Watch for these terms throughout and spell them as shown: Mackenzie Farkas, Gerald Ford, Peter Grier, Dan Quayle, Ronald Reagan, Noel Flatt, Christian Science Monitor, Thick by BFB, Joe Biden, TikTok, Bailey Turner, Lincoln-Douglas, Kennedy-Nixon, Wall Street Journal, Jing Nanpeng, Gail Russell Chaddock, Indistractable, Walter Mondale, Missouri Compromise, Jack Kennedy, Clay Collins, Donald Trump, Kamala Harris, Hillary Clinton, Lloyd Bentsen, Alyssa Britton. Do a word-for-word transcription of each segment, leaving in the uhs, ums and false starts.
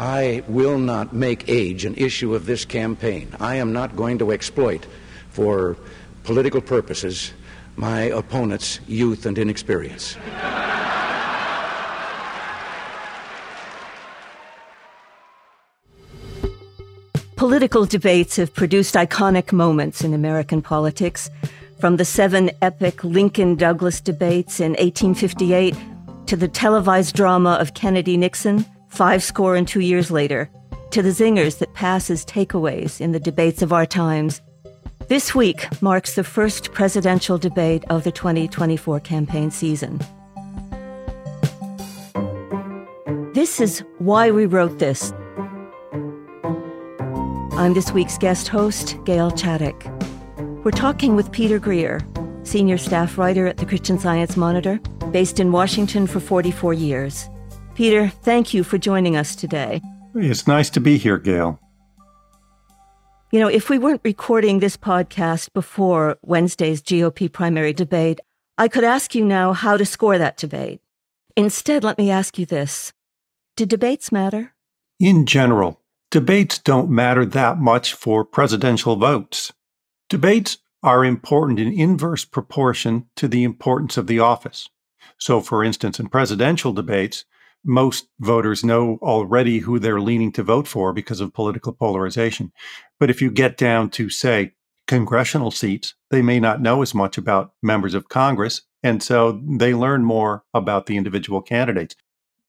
I will not make age an issue of this campaign. I am not going to exploit for political purposes my opponent's youth and inexperience. Political debates have produced iconic moments in American politics, from the seven epic Lincoln-Douglas debates in eighteen fifty-eight to the televised drama of Kennedy-Nixon five score and two years later, to the zingers that pass as takeaways in the debates of our times. This week marks the first presidential debate of the twenty twenty-four campaign season. This is Why We Wrote This. I'm this week's guest host, Gail Chaddock. We're talking with Peter Grier, senior staff writer at the Christian Science Monitor, based in Washington for forty-four years. Peter, thank you for joining us today. It's nice to be here, Gail. You know, if we weren't recording this podcast before Wednesday's G O P primary debate, I could ask you now how to score that debate. Instead, let me ask you this. Do debates matter? In general, debates don't matter that much for presidential votes. Debates are important in inverse proportion to the importance of the office. So, for instance, in presidential debates, most voters know already who they're leaning to vote for because of political polarization. But if you get down to, say, congressional seats, they may not know as much about members of Congress, and so they learn more about the individual candidates.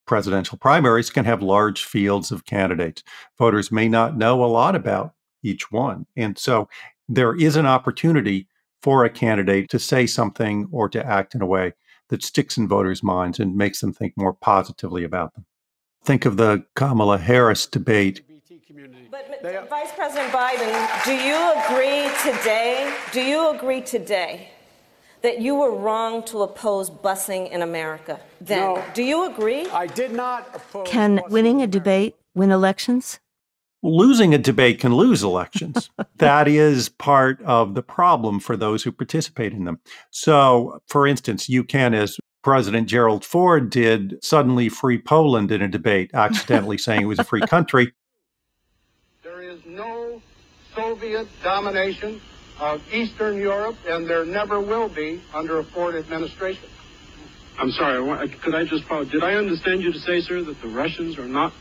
Presidential primaries can have large fields of candidates. Voters may not know a lot about each one. And so there is an opportunity for a candidate to say something or to act in a way that sticks in voters' minds and makes them think more positively about them. Think of the Kamala Harris debate. But they, Vice President Biden, do you agree today, do you agree today that you were wrong to oppose busing in America then? No, do you agree? I did not oppose. Can winning a debate win elections? Losing a debate can lose elections. That is part of the problem for those who participate in them. So, for instance, you can, as President Gerald Ford did, suddenly free Poland in a debate, accidentally saying it was a free country. There is no Soviet domination of Eastern Europe, and there never will be under a Ford administration. I'm sorry, could I just follow? Did I understand you to say, sir, that the Russians are not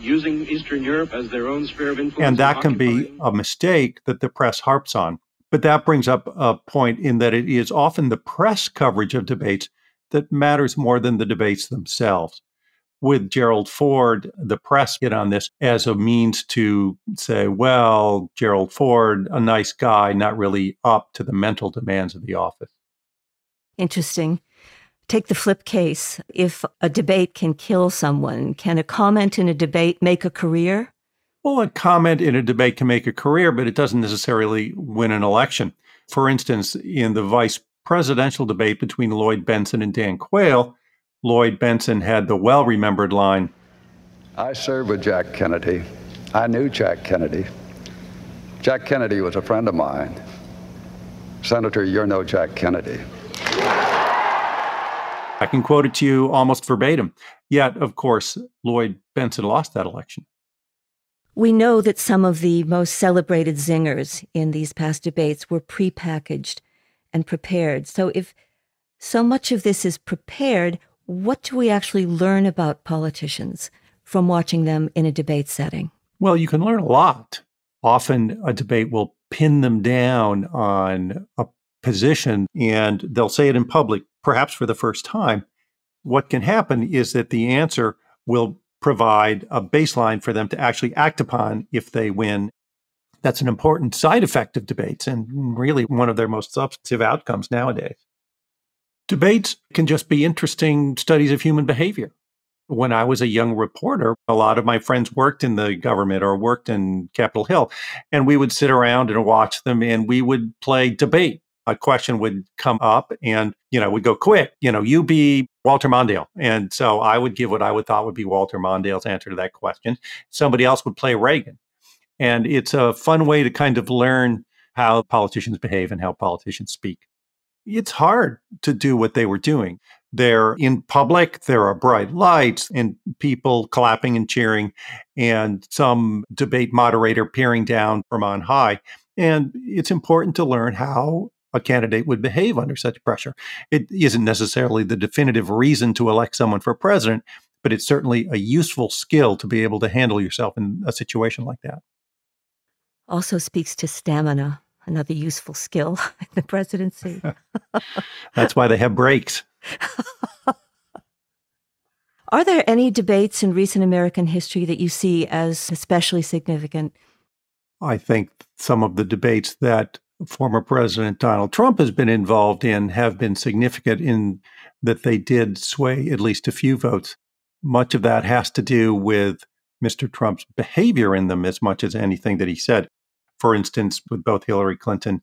using Eastern Europe as their own sphere of influence? And that can be a mistake that the press harps on. But that brings up a point in that it is often the press coverage of debates that matters more than the debates themselves. With Gerald Ford, the press hit on this as a means to say, well, Gerald Ford, a nice guy, not really up to the mental demands of the office. Interesting. Take the flip case. If a debate can kill someone, can a comment in a debate make a career? Well, a comment in a debate can make a career, but it doesn't necessarily win an election. For instance, in the vice presidential debate between Lloyd Bentsen and Dan Quayle, Lloyd Bentsen had the well-remembered line. I served with Jack Kennedy. I knew Jack Kennedy. Jack Kennedy was a friend of mine. Senator, you're no Jack Kennedy. I can quote it to you almost verbatim. Yet, of course, Lloyd Bentsen lost that election. We know that some of the most celebrated zingers in these past debates were prepackaged and prepared. So if so much of this is prepared, what do we actually learn about politicians from watching them in a debate setting? Well, you can learn a lot. Often a debate will pin them down on a position and they'll say it in public, perhaps for the first time. What can happen is that the answer will provide a baseline for them to actually act upon if they win. That's an important side effect of debates and really one of their most substantive outcomes nowadays. Debates can just be interesting studies of human behavior. When I was a young reporter, a lot of my friends worked in the government or worked in Capitol Hill, and we would sit around and watch them, and we would play debate. A question would come up and, you know, we'd go quick, you know, you be Walter Mondale. And so I would give what I would thought would be Walter Mondale's answer to that question. Somebody else would play Reagan. And it's a fun way to kind of learn how politicians behave and how politicians speak. It's hard to do what they were doing. They're in public, there are bright lights and people clapping and cheering and some debate moderator peering down from on high. And it's important to learn how a candidate would behave under such pressure. It isn't necessarily the definitive reason to elect someone for president, but it's certainly a useful skill to be able to handle yourself in a situation like that. Also speaks to stamina, another useful skill in the presidency. That's why they have breaks. Are there any debates in recent American history that you see as especially significant? I think some of the debates that former President Donald Trump has been involved in have been significant in that they did sway at least a few votes. Much of that has to do with Mister Trump's behavior in them as much as anything that he said. For instance, with both Hillary Clinton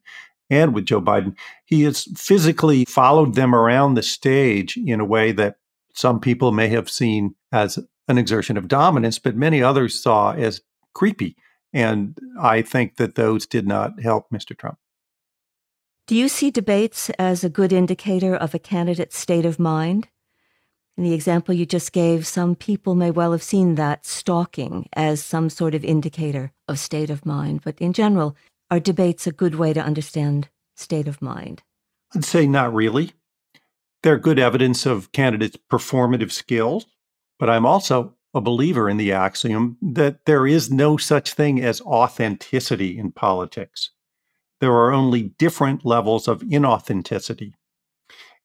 and with Joe Biden, he has physically followed them around the stage in a way that some people may have seen as an exertion of dominance, but many others saw as creepy. And I think that those did not help Mister Trump. Do you see debates as a good indicator of a candidate's state of mind? In the example you just gave, some people may well have seen that stalking as some sort of indicator of state of mind. But in general, are debates a good way to understand state of mind? I'd say not really. They're good evidence of candidates' performative skills, but I'm also a believer in the axiom that there is no such thing as authenticity in politics. There are only different levels of inauthenticity.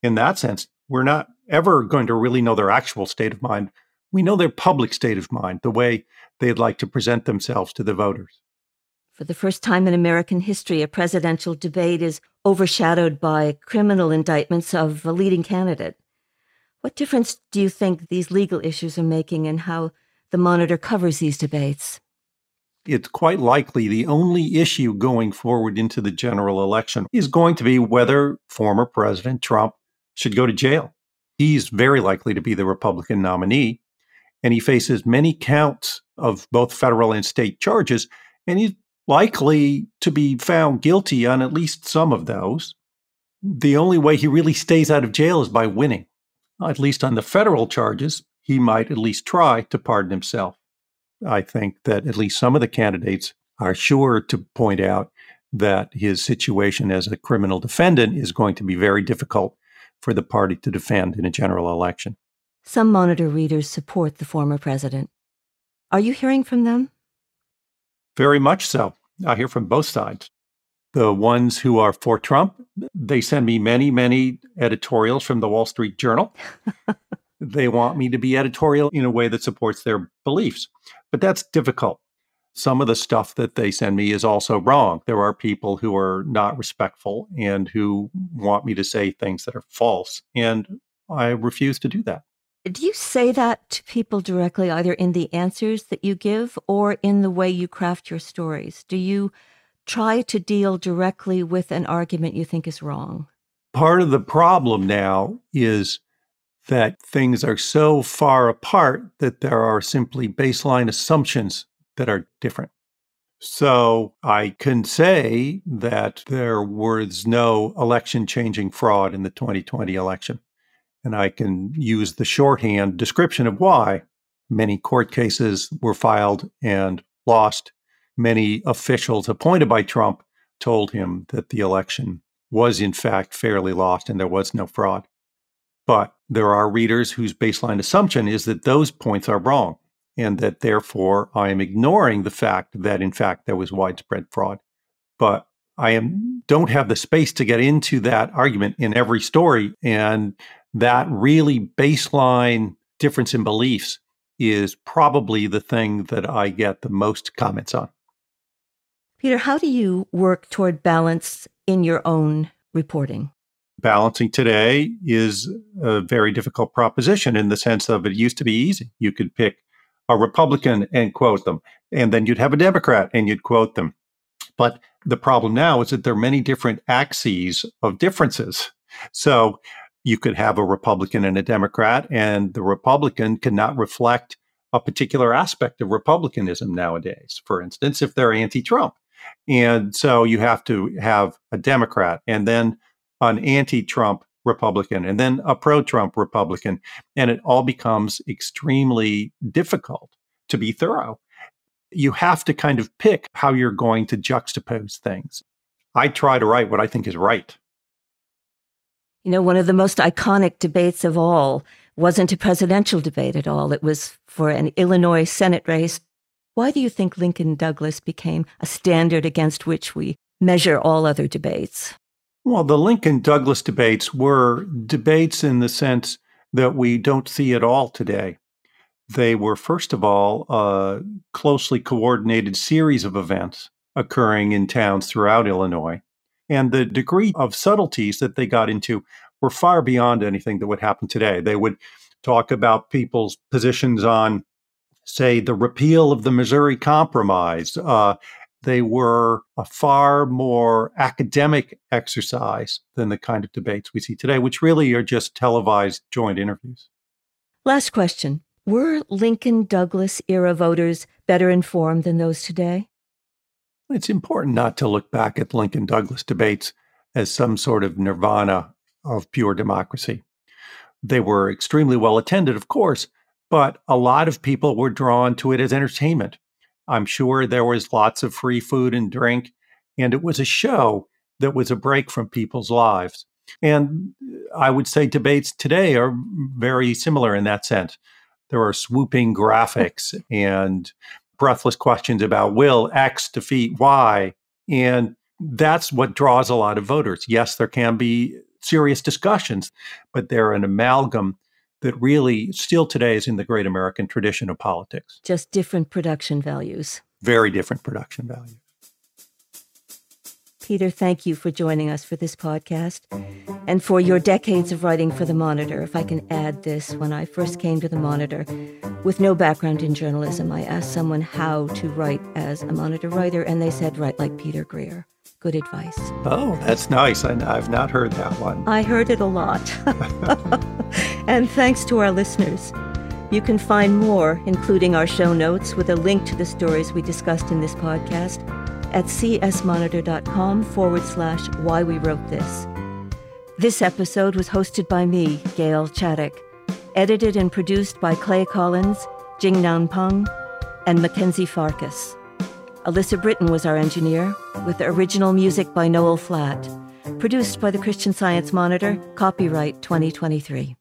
In that sense, we're not ever going to really know their actual state of mind. We know their public state of mind, the way they'd like to present themselves to the voters. For the first time in American history, a presidential debate is overshadowed by criminal indictments of a leading candidate. What difference do you think these legal issues are making in how the Monitor covers these debates? It's quite likely the only issue going forward into the general election is going to be whether former President Trump should go to jail. He's very likely to be the Republican nominee, and he faces many counts of both federal and state charges, and he's likely to be found guilty on at least some of those. The only way he really stays out of jail is by winning. At least on the federal charges, he might at least try to pardon himself. I think that at least some of the candidates are sure to point out that his situation as a criminal defendant is going to be very difficult for the party to defend in a general election. Some Monitor readers support the former president. Are you hearing from them? Very much so. I hear from both sides. The ones who are for Trump, they send me many, many editorials from the Wall Street Journal. They want me to be editorial in a way that supports their beliefs. But that's difficult. Some of the stuff that they send me is also wrong. There are people who are not respectful and who want me to say things that are false, and I refuse to do that. Do you say that to people directly, either in the answers that you give or in the way you craft your stories? Do you try to deal directly with an argument you think is wrong? Part of the problem now is that things are so far apart that there are simply baseline assumptions that are different. So I can say that there was no election-changing fraud in the twenty twenty election. And I can use the shorthand description of why. Many court cases were filed and lost. Many officials appointed by Trump told him that the election was in fact fairly lost and there was no fraud. But there are readers whose baseline assumption is that those points are wrong, and that therefore I am ignoring the fact that in fact there was widespread fraud. But I am don't have the space to get into that argument in every story, and that really baseline difference in beliefs is probably the thing that I get the most comments on. Peter, how do you work toward balance in your own reporting? Balancing today is a very difficult proposition in the sense of it used to be easy. You could pick a Republican and quote them, and then you'd have a Democrat and you'd quote them. But the problem now is that there are many different axes of differences. So you could have a Republican and a Democrat, and the Republican cannot reflect a particular aspect of Republicanism nowadays, for instance, if they're anti-Trump. And so you have to have a Democrat and then an anti-Trump Republican and then a pro-Trump Republican. And it all becomes extremely difficult to be thorough. You have to kind of pick how you're going to juxtapose things. I try to write what I think is right. You know, one of the most iconic debates of all wasn't a presidential debate at all. It was for an Illinois Senate race. Why do you think Lincoln-Douglas became a standard against which we measure all other debates? Well, the Lincoln-Douglas debates were debates in the sense that we don't see at all today. They were, first of all, a closely coordinated series of events occurring in towns throughout Illinois. And the degree of subtleties that they got into were far beyond anything that would happen today. They would talk about people's positions on, say, the repeal of the Missouri Compromise. Uh, they were a far more academic exercise than the kind of debates we see today, which really are just televised joint interviews. Last question. Were Lincoln-Douglas era voters better informed than those today? It's important not to look back at Lincoln-Douglas debates as some sort of nirvana of pure democracy. They were extremely well attended, of course, but a lot of people were drawn to it as entertainment. I'm sure there was lots of free food and drink, and it was a show that was a break from people's lives. And I would say debates today are very similar in that sense. There are swooping graphics and breathless questions about will X defeat Y? And that's what draws a lot of voters. Yes, there can be serious discussions, but they're an amalgam that really still today is in the great American tradition of politics. Just different production values. Very different production values. Peter, thank you for joining us for this podcast and for your decades of writing for The Monitor. If I can add this, when I first came to The Monitor, with no background in journalism, I asked someone how to write as a Monitor writer, and they said, write like Peter Grier. Good advice. Oh, that's nice. I, I've not heard that one. I heard it a lot. And thanks to our listeners. You can find more, including our show notes, with a link to the stories we discussed in this podcast, at csmonitor.com forward slash why we wrote this. This episode was hosted by me, Gail Chaddock, edited and produced by Clay Collins, Jing Nanpeng, and Mackenzie Farkas. Alyssa Britton was our engineer, with original music by Noel Flatt, produced by the Christian Science Monitor, copyright twenty twenty-three.